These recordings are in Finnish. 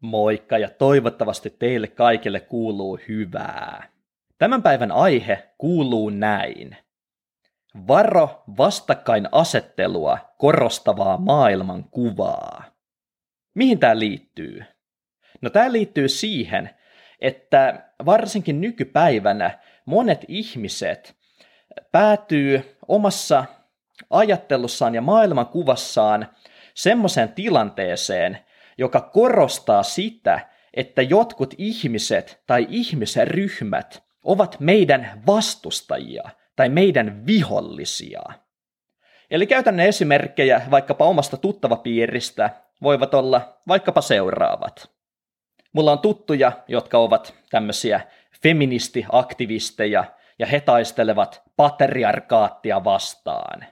Moikka ja toivottavasti teille kaikille kuuluu hyvää. Tämän päivän aihe kuuluu näin. Varo vastakkainasettelua korostavaa maailmankuvaa. Mihin tämä liittyy? No tämä liittyy siihen, että varsinkin nykypäivänä monet ihmiset päätyy omassa ajattelussaan ja maailmankuvassaan semmoiseen tilanteeseen, joka korostaa sitä, että jotkut ihmiset tai ihmisryhmät ovat meidän vastustajia tai meidän vihollisia. Eli käytännön esimerkkejä vaikkapa omasta tuttavapiiristä voivat olla vaikkapa seuraavat. Mulla on tuttuja, jotka ovat tämmöisiä feministiaktivisteja ja he taistelevat patriarkaattia vastaan.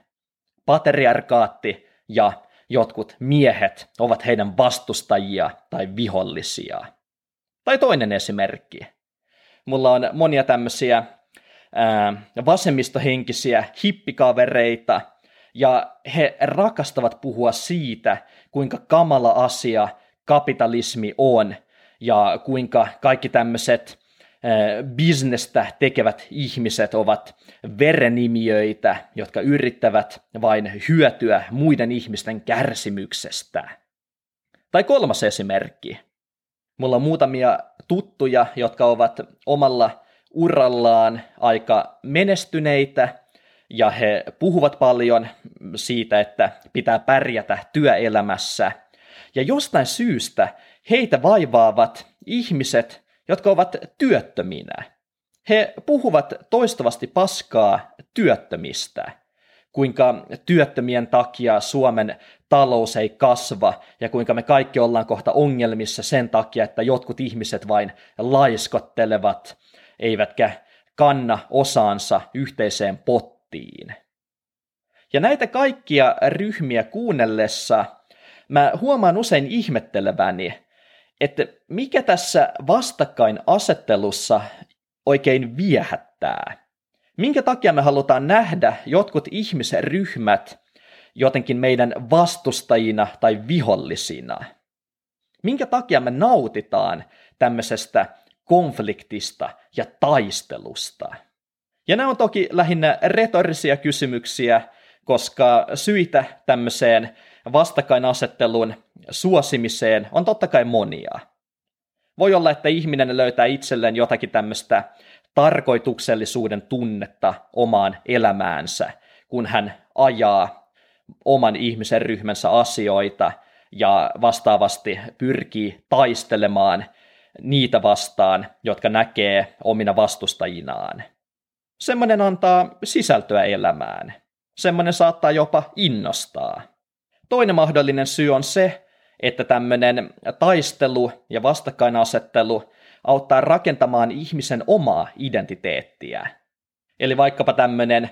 Patriarkaatti ja jotkut miehet ovat heidän vastustajia tai vihollisia. Tai toinen esimerkki. Mulla on monia tämmöisiä vasemmistohenkisiä hippikavereita, ja he rakastavat puhua siitä, kuinka kamala asia kapitalismi on, ja kuinka kaikki tämmöiset bisnestä tekevät ihmiset ovat verenimijöitä, jotka yrittävät vain hyötyä muiden ihmisten kärsimyksestä. Tai kolmas esimerkki. Mulla on muutamia tuttuja, jotka ovat omalla urallaan aika menestyneitä, ja he puhuvat paljon siitä, että pitää pärjätä työelämässä. Ja jostain syystä heitä vaivaavat ihmiset, jotka ovat työttöminä. He puhuvat toistuvasti paskaa työttömistä, kuinka työttömien takia Suomen talous ei kasva ja kuinka me kaikki ollaan kohta ongelmissa sen takia, että jotkut ihmiset vain laiskottelevat, eivätkä kanna osaansa yhteiseen pottiin. Ja näitä kaikkia ryhmiä kuunnellessa mä huomaan usein ihmetteleväni, että mikä tässä vastakkainasettelussa oikein viehättää? Minkä takia me halutaan nähdä jotkut ihmisryhmät jotenkin meidän vastustajina tai vihollisina? Minkä takia me nautitaan tämmöisestä konfliktista ja taistelusta? Ja nämä on toki lähinnä retorisia kysymyksiä, koska syitä tämmöiseen vastakkainasettelun suosimiseen on totta kai monia. Voi olla, että ihminen löytää itselleen jotakin tämmöistä tarkoituksellisuuden tunnetta omaan elämäänsä, kun hän ajaa oman ihmisen ryhmänsä asioita ja vastaavasti pyrkii taistelemaan niitä vastaan, jotka näkee omina vastustajinaan. Semmoinen antaa sisältöä elämään. Semmoinen saattaa jopa innostaa. Toinen mahdollinen syy on se, että tämmöinen taistelu ja vastakkainasettelu auttaa rakentamaan ihmisen omaa identiteettiä. Eli vaikkapa tämmöinen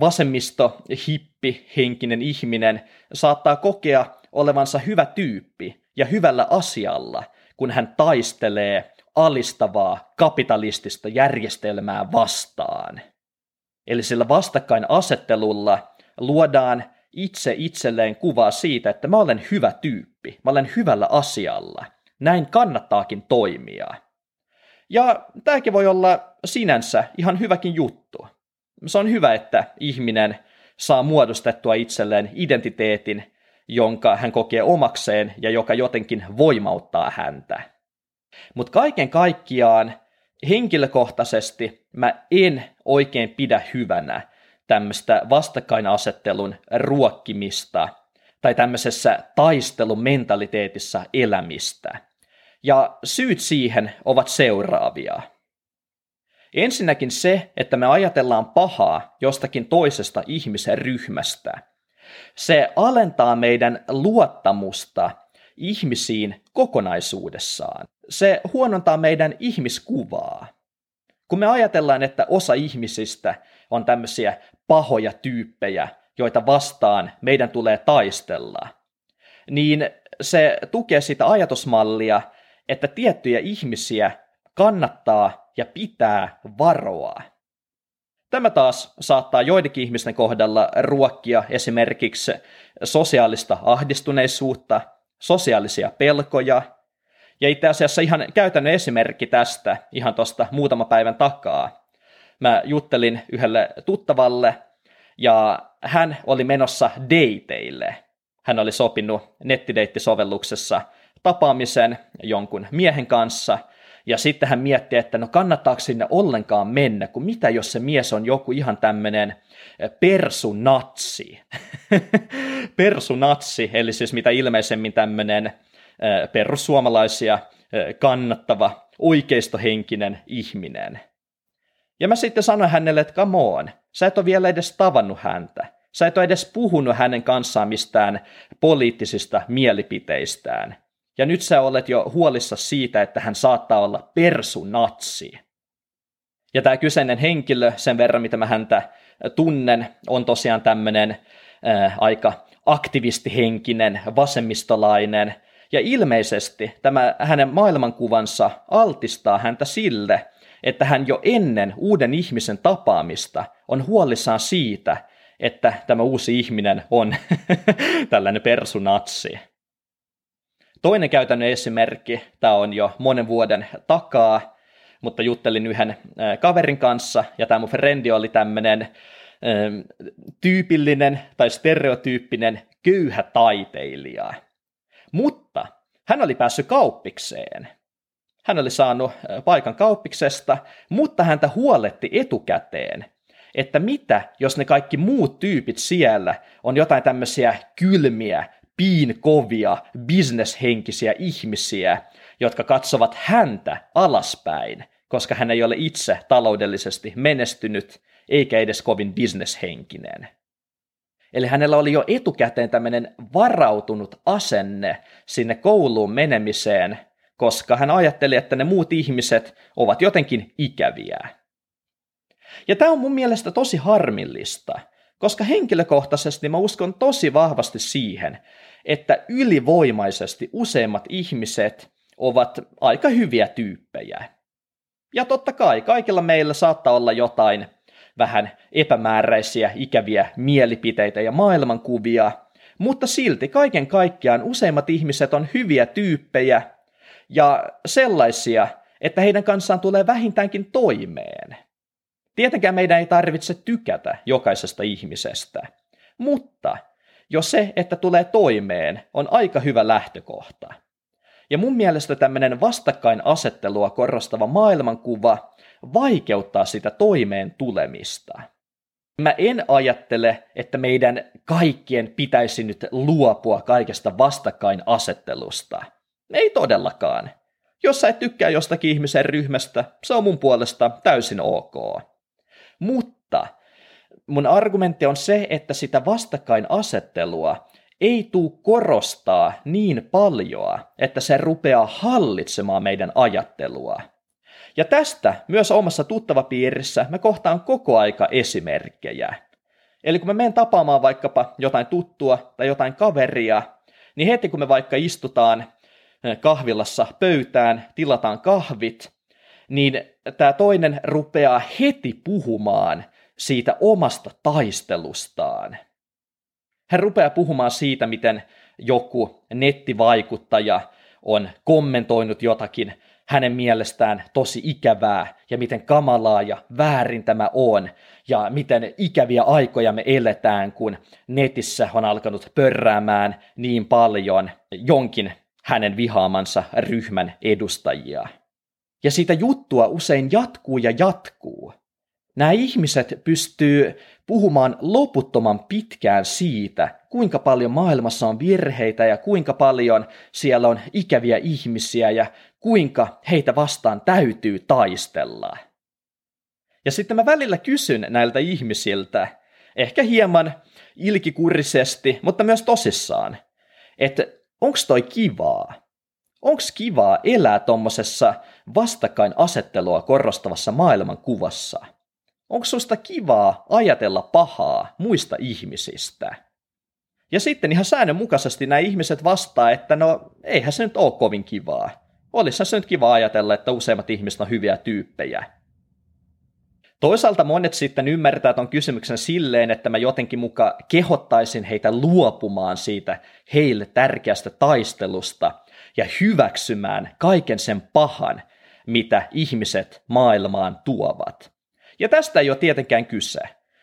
vasemmisto-hippi-henkinen ihminen saattaa kokea olevansa hyvä tyyppi ja hyvällä asialla, kun hän taistelee alistavaa kapitalistista järjestelmää vastaan. Eli sillä vastakkainasettelulla luodaan itse itselleen kuvaa siitä, että mä olen hyvä tyyppi, mä olen hyvällä asialla, näin kannattaakin toimia. Ja tämäkin voi olla sinänsä ihan hyväkin juttu. Se on hyvä, että ihminen saa muodostettua itselleen identiteetin, jonka hän kokee omakseen ja joka jotenkin voimauttaa häntä. Mutta kaiken kaikkiaan henkilökohtaisesti mä en oikein pidä hyvänä tämmöistä vastakkainasettelun ruokkimista tai tämmöisessä taistelumentaliteetissa elämistä. Ja syyt siihen ovat seuraavia. Ensinnäkin se, että me ajatellaan pahaa jostakin toisesta ihmisryhmästä. Se alentaa meidän luottamusta ihmisiin kokonaisuudessaan. Se huonontaa meidän ihmiskuvaa. Kun me ajatellaan, että osa ihmisistä on tämmöisiä pahoja tyyppejä, joita vastaan meidän tulee taistella, niin se tukee sitä ajatusmallia, että tiettyjä ihmisiä kannattaa ja pitää varoa. Tämä taas saattaa joidenkin ihmisten kohdalla ruokkia esimerkiksi sosiaalista ahdistuneisuutta, sosiaalisia pelkoja, Ja itse asiassa ihan käytännön esimerkki tästä ihan tuosta muutama päivän takaa. Mä juttelin yhdelle tuttavalle ja hän oli menossa dateille. Hän oli sopinut nettideittisovelluksessa tapaamisen jonkun miehen kanssa ja sitten hän mietti, että no kannattaako sinne ollenkaan mennä, kun mitä jos se mies on joku ihan tämmöinen persunatsi. Persunatsi, eli siis mitä ilmeisemmin tämmöinen perussuomalaisia kannattava oikeistohenkinen ihminen. Ja mä sitten sanoin hänelle, että come on, sä et ole vielä edes tavannut häntä. Sä et ole edes puhunut hänen kanssaan mistään poliittisista mielipiteistään. Ja nyt sä olet jo huolissa siitä, että hän saattaa olla persunatsi. Ja tämä kyseinen henkilö, sen verran mitä mä häntä tunnen, on tosiaan tämmöinen aika aktivistihenkinen, vasemmistolainen. Ja ilmeisesti tämä hänen maailmankuvansa altistaa häntä sille, että hän jo ennen uuden ihmisen tapaamista on huolissaan siitä, että tämä uusi ihminen on tällainen persunatsi. Toinen käytännön esimerkki, tämä on jo monen vuoden takaa, mutta juttelin yhden kaverin kanssa, ja tämä mun frendi oli tämmöinen tyypillinen tai stereotyyppinen köyhä taiteilija. Mutta hän oli päässyt kauppikseen. Hän oli saanut paikan kauppiksesta, mutta häntä huoletti etukäteen, että mitä, jos ne kaikki muut tyypit siellä on jotain tämmöisiä kylmiä, piinkovia, bisneshenkisiä ihmisiä, jotka katsovat häntä alaspäin, koska hän ei ole itse taloudellisesti menestynyt eikä edes kovin bisneshenkinen. Eli hänellä oli jo etukäteen tämmöinen varautunut asenne sinne kouluun menemiseen, koska hän ajatteli, että ne muut ihmiset ovat jotenkin ikäviä. Ja tämä on mun mielestä tosi harmillista, koska henkilökohtaisesti mä uskon tosi vahvasti siihen, että ylivoimaisesti useimmat ihmiset ovat aika hyviä tyyppejä. Ja totta kai, kaikilla meillä saattaa olla jotain vähän epämääräisiä, ikäviä mielipiteitä ja maailmankuvia, mutta silti kaiken kaikkiaan useimmat ihmiset on hyviä tyyppejä ja sellaisia, että heidän kanssaan tulee vähintäänkin toimeen. Tietenkään meidän ei tarvitse tykätä jokaisesta ihmisestä, mutta jo se, että tulee toimeen, on aika hyvä lähtökohta. Ja mun mielestä tämmöinen vastakkainasettelua korostava maailmankuva vaikeuttaa sitä toimeen tulemista. Mä en ajattele, että meidän kaikkien pitäisi nyt luopua kaikesta vastakkainasettelusta. Ei todellakaan. Jos sä et tykkää jostakin ihmisen ryhmästä, se on mun puolesta täysin ok. Mutta mun argumentti on se, että sitä vastakkainasettelua ei tule korostaa niin paljon, että se rupeaa hallitsemaan meidän ajattelua. Ja tästä myös omassa tuttavapiirissä mä kohtaan koko aika esimerkkejä. Eli kun mä menen tapaamaan vaikkapa jotain tuttua tai jotain kaveria, niin heti kun me vaikka istutaan kahvilassa pöytään, tilataan kahvit, niin tämä toinen rupeaa heti puhumaan siitä omasta taistelustaan. Hän rupeaa puhumaan siitä, miten joku nettivaikuttaja on kommentoinut jotakin hänen mielestään tosi ikävää ja miten kamalaa ja väärin tämä on ja miten ikäviä aikoja me eletään, kun netissä on alkanut pörräämään niin paljon jonkin hänen vihaamansa ryhmän edustajia. Ja siitä juttua usein jatkuu ja jatkuu. Nämä ihmiset pystyy puhumaan loputtoman pitkään siitä, kuinka paljon maailmassa on virheitä ja kuinka paljon siellä on ikäviä ihmisiä ja kuinka heitä vastaan täytyy taistella. Ja sitten mä välillä kysyn näiltä ihmisiltä, ehkä hieman ilkikurisesti, mutta myös tosissaan, että onks toi kivaa? Onks kivaa elää tommosessa vastakkainasettelua korostavassa maailmankuvassa? Onks susta kivaa ajatella pahaa muista ihmisistä? Ja sitten ihan säännönmukaisesti nämä ihmiset vastaa, että no eihän se nyt ole kovin kivaa. Olisihan se nyt kiva ajatella, että useimmat ihmiset on hyviä tyyppejä. Toisaalta monet sitten ymmärtää ton kysymyksen silleen, että mä jotenkin muka kehottaisin heitä luopumaan siitä heille tärkeästä taistelusta ja hyväksymään kaiken sen pahan, mitä ihmiset maailmaan tuovat. Ja tästä ei ole tietenkään kyse,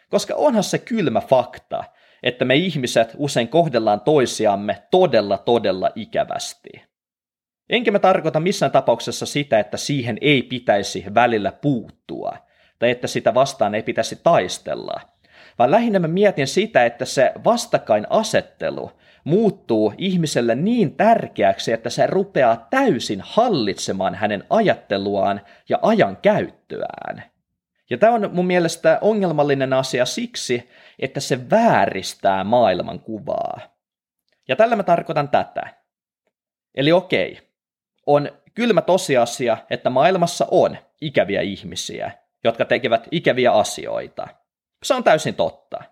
koska onhan se kylmä fakta, että me ihmiset usein kohdellaan toisiamme todella ikävästi. Enkä mä tarkoita missään tapauksessa sitä, että siihen ei pitäisi välillä puuttua, tai että sitä vastaan ei pitäisi taistella, vaan lähinnä mä mietin sitä, että se vastakkainasettelu muuttuu ihmiselle niin tärkeäksi, että se rupeaa täysin hallitsemaan hänen ajatteluaan ja ajankäyttöään. Ja tämä on mun mielestä ongelmallinen asia siksi, että se vääristää maailmankuvaa. Ja tällä mä tarkoitan tätä. Eli okei, on kylmä tosiasia, että maailmassa on ikäviä ihmisiä, jotka tekevät ikäviä asioita. Se on täysin totta.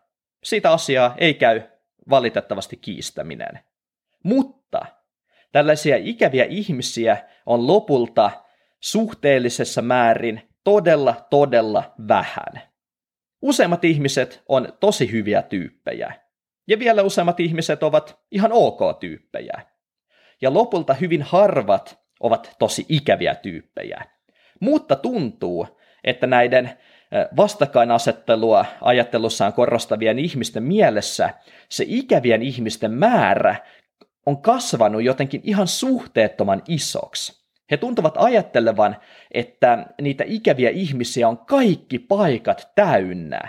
Siitä asiaa ei käy valitettavasti kiistäminen. Mutta tällaisia ikäviä ihmisiä on lopulta suhteellisessa määrin todella vähän. Useimmat ihmiset on tosi hyviä tyyppejä. Ja vielä useimmat ihmiset ovat ihan ok-tyyppejä. Ja lopulta hyvin harvat ovat tosi ikäviä tyyppejä. Mutta tuntuu, että näiden vastakkainasettelua ajattelussaan korostavien ihmisten mielessä se ikävien ihmisten määrä on kasvanut jotenkin ihan suhteettoman isoksi. He tuntuvat ajattelevan, että niitä ikäviä ihmisiä on kaikki paikat täynnä.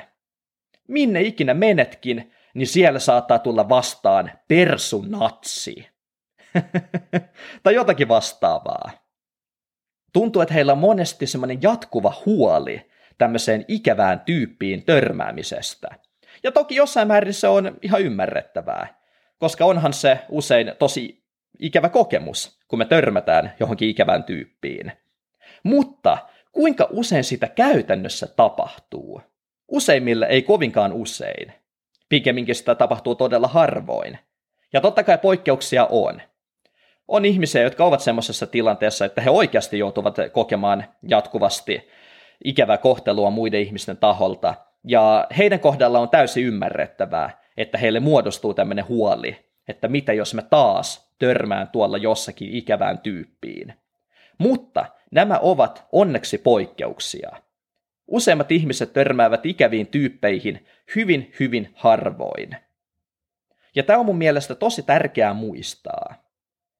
Minne ikinä menetkin, niin siellä saattaa tulla vastaan persunatsi. Tai jotakin vastaavaa. Tuntuu, että heillä on monesti semmoinen jatkuva huoli tämmöiseen ikävään tyyppiin törmäämisestä. Ja toki jossain määrin se on ihan ymmärrettävää, koska onhan se usein tosi ikävä kokemus, kun me törmätään johonkin ikävään tyyppiin. Mutta kuinka usein sitä käytännössä tapahtuu? Useimmille ei kovinkaan usein. Pikemminkin sitä tapahtuu todella harvoin. Ja totta kai poikkeuksia on. On ihmisiä, jotka ovat semmoisessa tilanteessa, että he oikeasti joutuvat kokemaan jatkuvasti ikävää kohtelua muiden ihmisten taholta, ja heidän kohdalla on täysin ymmärrettävää, että heille muodostuu tämmöinen huoli, että mitä jos mä taas törmään tuolla jossakin ikävään tyyppiin. Mutta nämä ovat onneksi poikkeuksia. Useimmat ihmiset törmäävät ikäviin tyyppeihin hyvin harvoin. Ja tämä on mun mielestä tosi tärkeää muistaa.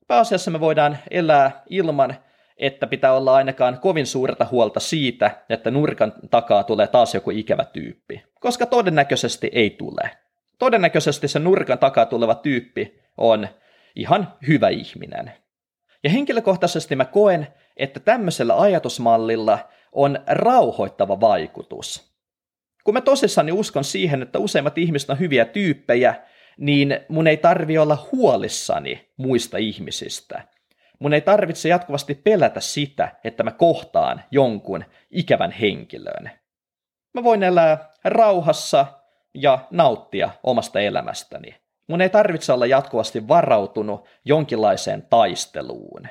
Pääasiassa me voidaan elää ilman, että pitää olla ainakaan kovin suurta huolta siitä, että nurkan takaa tulee taas joku ikävä tyyppi, koska todennäköisesti ei tule. Todennäköisesti se nurkan takaa tuleva tyyppi on ihan hyvä ihminen. Ja henkilökohtaisesti mä koen, että tämmöisellä ajatusmallilla on rauhoittava vaikutus. Kun mä tosissani uskon siihen, että useimmat ihmiset on hyviä tyyppejä, niin mun ei tarvi olla huolissani muista ihmisistä. Mun ei tarvitse jatkuvasti pelätä sitä, että mä kohtaan jonkun ikävän henkilön. Mä voin elää rauhassa ja nauttia omasta elämästäni. Mun ei tarvitse olla jatkuvasti varautunut jonkinlaiseen taisteluun.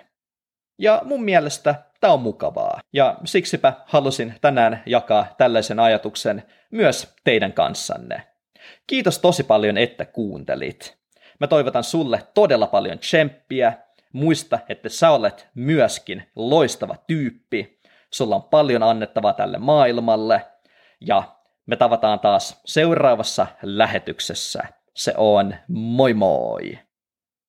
Ja mun mielestä tää on mukavaa. Ja siksipä halusin tänään jakaa tällaisen ajatuksen myös teidän kanssanne. Kiitos tosi paljon, että kuuntelit. Mä toivotan sulle todella paljon tsemppiä. Muista, että sä olet myöskin loistava tyyppi. Sulla on paljon annettavaa tälle maailmalle. Ja me tavataan taas seuraavassa lähetyksessä. Se on moi moi!